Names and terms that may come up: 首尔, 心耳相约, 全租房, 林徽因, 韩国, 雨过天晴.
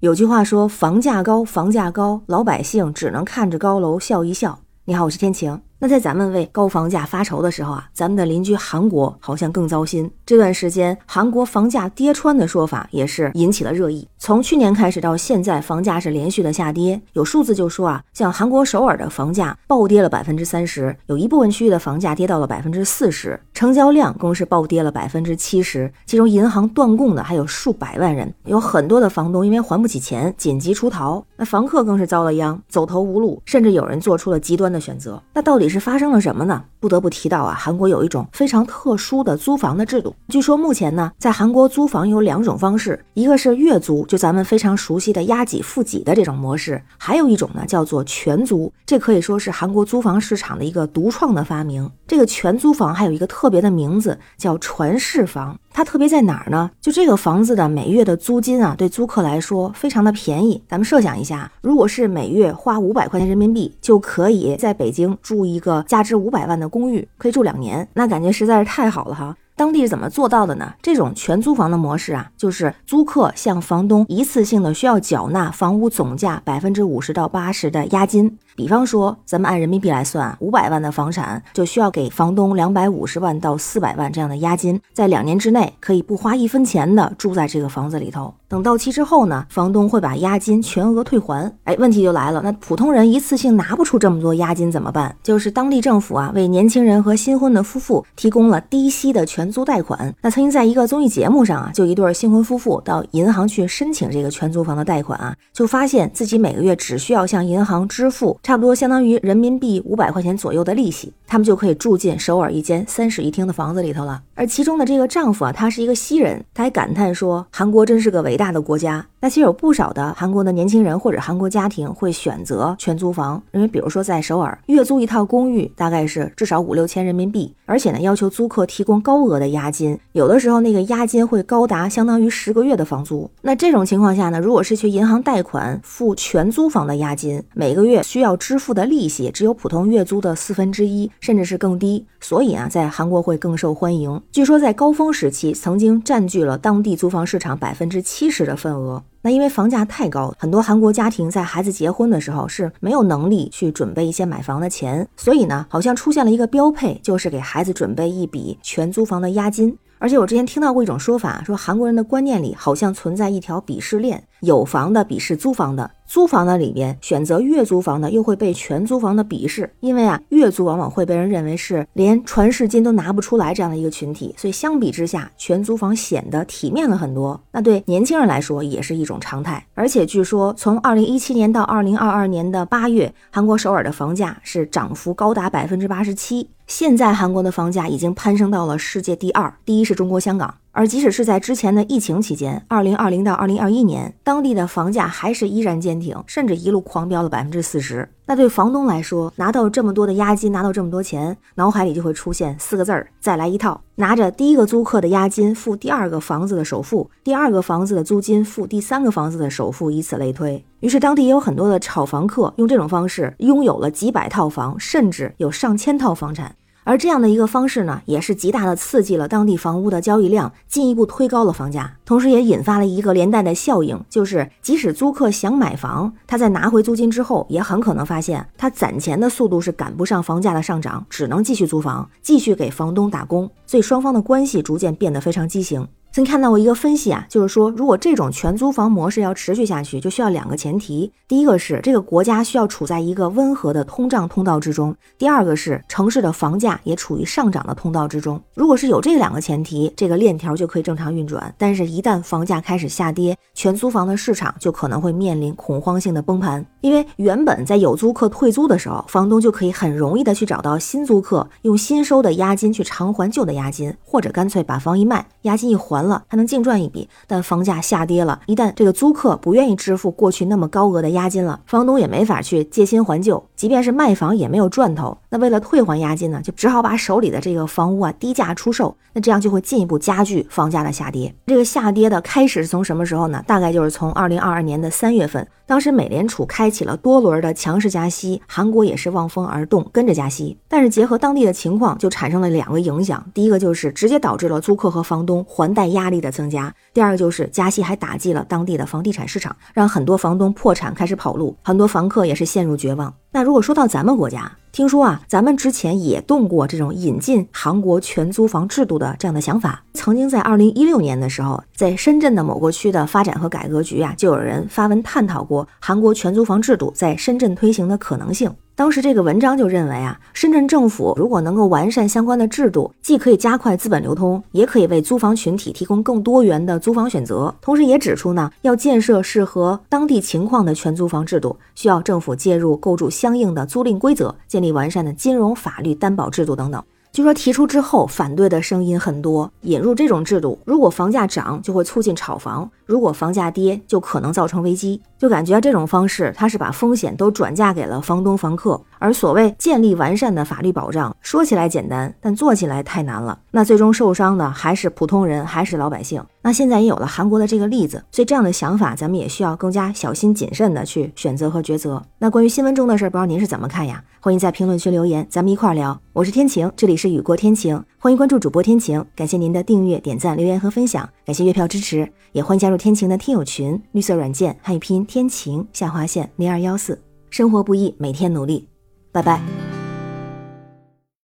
有句话说，房价高，房价高，老百姓只能看着高楼笑一笑。你好，我是天晴。那在咱们为高房价发愁的时候啊，咱们的邻居韩国好像更糟心。这段时间韩国房价跌穿的说法也是引起了热议。从去年开始到现在，房价是连续的下跌。有数字就说啊，像韩国首尔的房价暴跌了 30%， 有一部分区域的房价跌到了 40%， 成交量更是暴跌了 70%， 其中银行断供的还有数百万人，有很多的房东因为还不起钱紧急出逃，那房客更是遭了殃，走投无路，甚至有人做出了极端的选择。那到底是发生了什么呢？不得不提到啊，韩国有一种非常特殊的租房的制度。据说目前呢，在韩国租房有两种方式，一个是月租，就咱们非常熟悉的押几付几的这种模式，还有一种呢叫做全租，这可以说是韩国租房市场的一个独创的发明。这个全租房还有一个特别的名字叫传世房。它特别在哪儿呢？就这个房子的每月的租金啊，对租客来说非常的便宜。咱们设想一下，如果是每月花500块钱人民币就可以在北京住一个价值500万的公寓，可以住2年，那感觉实在是太好了哈。当地是怎么做到的呢？这种全租房的模式啊，就是租客向房东一次性的需要缴纳房屋总价 50%-80% 的押金。比方说咱们按人民币来算，500万的房产就需要给房东250万到400万这样的押金，在2年之内可以不花1分钱的住在这个房子里头。等到期之后呢，房东会把押金全额退还。问题就来了，那普通人一次性拿不出这么多押金怎么办？就是当地政府啊，为年轻人和新婚的夫妇提供了低息的全租贷款。那曾经在一个综艺节目上啊，就一对新婚夫妇到银行去申请这个全租房的贷款啊，就发现自己每个月只需要向银行支付差不多相当于人民币500块钱左右的利息，他们就可以住进首尔一间30一厅的房子里头了。而其中的这个丈夫啊，他是一个西人，他还感叹说，韩国真是个伟大的国家。那其实有不少的韩国的年轻人或者韩国家庭会选择全租房，因为比如说在首尔，月租一套公寓大概是至少5-6千人民币，而且呢要求租客提供高额的押金，有的时候那个押金会高达相当于10个月的房租。那这种情况下呢，如果是去银行贷款付全租房的押金，每个月需要支付的利息只有普通月租的1/4，甚至是更低。所以啊，在韩国会更受欢迎。据说在高峰时期，曾经占据了当地租房市场70%的份额。那因为房价太高，很多韩国家庭在孩子结婚的时候是没有能力去准备一些买房的钱，所以呢，好像出现了一个标配，就是给孩子准备一笔全租房的押金。而且我之前听到过一种说法，说韩国人的观念里好像存在一条鄙视链，有房的鄙视租房的，租房的里边选择月租房的又会被全租房的鄙视。因为啊，月租往往会被人认为是连传世金都拿不出来这样的一个群体，所以相比之下，全租房显得体面了很多。那对年轻人来说也是一种常态。而且据说从2017年到2022年的8月，韩国首尔的房价是涨幅高达 87%， 现在韩国的房价已经攀升到了世界第2，第一是中国香港。而即使是在之前的疫情期间，2020到2021年，当地的房价还是依然坚挺，甚至一路狂飙了 40%。那对房东来说，拿到这么多的押金，拿到这么多钱，脑海里就会出现4个字，再来一套。拿着第一个租客的押金付第2个房子的首付，第2个房子的租金付第3个房子的首付，以此类推。于是当地也有很多的炒房客用这种方式拥有了几百套房，甚至有上千套房产。而这样的一个方式呢，也是极大的刺激了当地房屋的交易量，进一步推高了房价，同时也引发了一个连带的效应，就是即使租客想买房，他在拿回租金之后，也很可能发现他攒钱的速度是赶不上房价的上涨，只能继续租房，继续给房东打工，所以双方的关系逐渐变得非常畸形。曾看到过一个分析啊，就是说如果这种全租房模式要持续下去，就需要2个前提。第一个是这个国家需要处在一个温和的通胀通道之中，第二个是城市的房价也处于上涨的通道之中。如果是有这2个前提，这个链条就可以正常运转。但是一旦房价开始下跌，全租房的市场就可能会面临恐慌性的崩盘。因为原本在有租客退租的时候，房东就可以很容易的去找到新租客，用新收的押金去偿还旧的押金，或者干脆把房一卖，押金一还了还能净赚一笔。但房价下跌了，一旦这个租客不愿意支付过去那么高额的押金了，房东也没法去借新还旧，即便是卖房也没有赚头，那为了退还押金呢，就只好把手里的这个房屋啊低价出售，那这样就会进一步加剧房价的下跌。这个下跌的开始是从什么时候呢？大概就是从2022年的3月份，当时美联储开启了多轮的强势加息，韩国也是望风而动跟着加息，但是结合当地的情况就产生了两个影响，第一个就是直接导致了租客和房东还贷压力的增加，第二个就是加息还打击了当地的房地产市场，让很多房东破产开始跑路，很多房客也是陷入绝望。那如果说到咱们国家，听说啊，咱们之前也动过这种引进韩国全租房制度的这样的想法。曾经在2016年的时候，在深圳的某个区的发展和改革局啊，就有人发文探讨过韩国全租房制度在深圳推行的可能性。当时这个文章就认为啊，深圳政府如果能够完善相关的制度，既可以加快资本流通，也可以为租房群体提供更多元的租房选择。同时也指出呢，要建设适合当地情况的全租房制度，需要政府介入构筑相应的租赁规则，建立完善的金融法律担保制度等等。据说提出之后，反对的声音很多。引入这种制度，如果房价涨就会促进炒房，如果房价跌就可能造成危机，就感觉这种方式它是把风险都转嫁给了房东房客。而所谓建立完善的法律保障，说起来简单，但做起来太难了，那最终受伤的还是普通人，还是老百姓。那现在也有了韩国的这个例子，所以这样的想法咱们也需要更加小心谨慎的去选择和抉择。那关于新闻中的事，不知道您是怎么看呀？欢迎在评论区留言，咱们一块儿聊。我是天晴，这里是雨过天晴，欢迎关注主播天晴，感谢您的订阅、点赞、留言和分享，感谢月票支持，也欢迎加入天晴的听友群，绿色软件汉语拼音天晴下划线0214。生活不易，每天努力，拜拜。